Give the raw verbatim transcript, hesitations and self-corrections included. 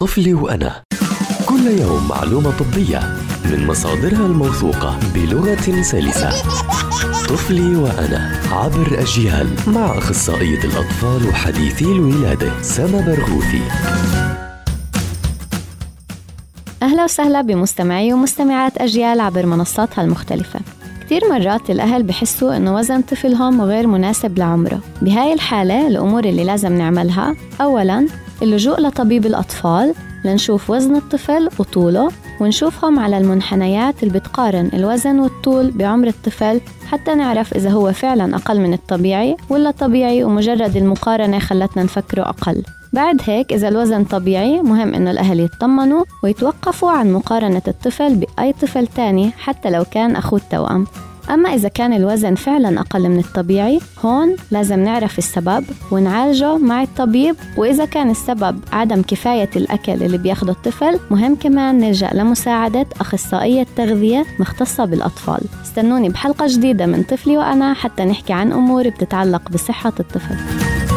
طفلي وأنا، كل يوم معلومة طبية من مصادرها الموثوقة بلغة سلسة. طفلي وأنا عبر أجيال مع أخصائية الأطفال وحديثي الولادة د.سما البرغوثي. أهلا وسهلا بمستمعي ومستمعات أجيال عبر منصاتها المختلفة. كتير مرات الأهل بحسوا إنه وزن طفلهم غير مناسب لعمره. بهاي الحالة الأمور اللي لازم نعملها: أولاً اللجوء لطبيب الأطفال لنشوف وزن الطفل وطوله، ونشوفهم على المنحنيات اللي بتقارن الوزن والطول بعمر الطفل حتى نعرف إذا هو فعلاً أقل من الطبيعي ولا طبيعي ومجرد المقارنة خلتنا نفكره أقل. بعد هيك إذا الوزن طبيعي مهم إنه الأهل يتطمنوا ويتوقفوا عن مقارنة الطفل بأي طفل تاني حتى لو كان أخوه التوأم. أما إذا كان الوزن فعلاً أقل من الطبيعي، هون لازم نعرف السبب ونعالجه مع الطبيب، وإذا كان السبب عدم كفاية الأكل اللي بياخده الطفل، مهم كمان نلجأ لمساعدة أخصائية تغذية مختصة بالأطفال. استنوني بحلقة جديدة من طفلي وأنا حتى نحكي عن أمور بتتعلق بصحة الطفل.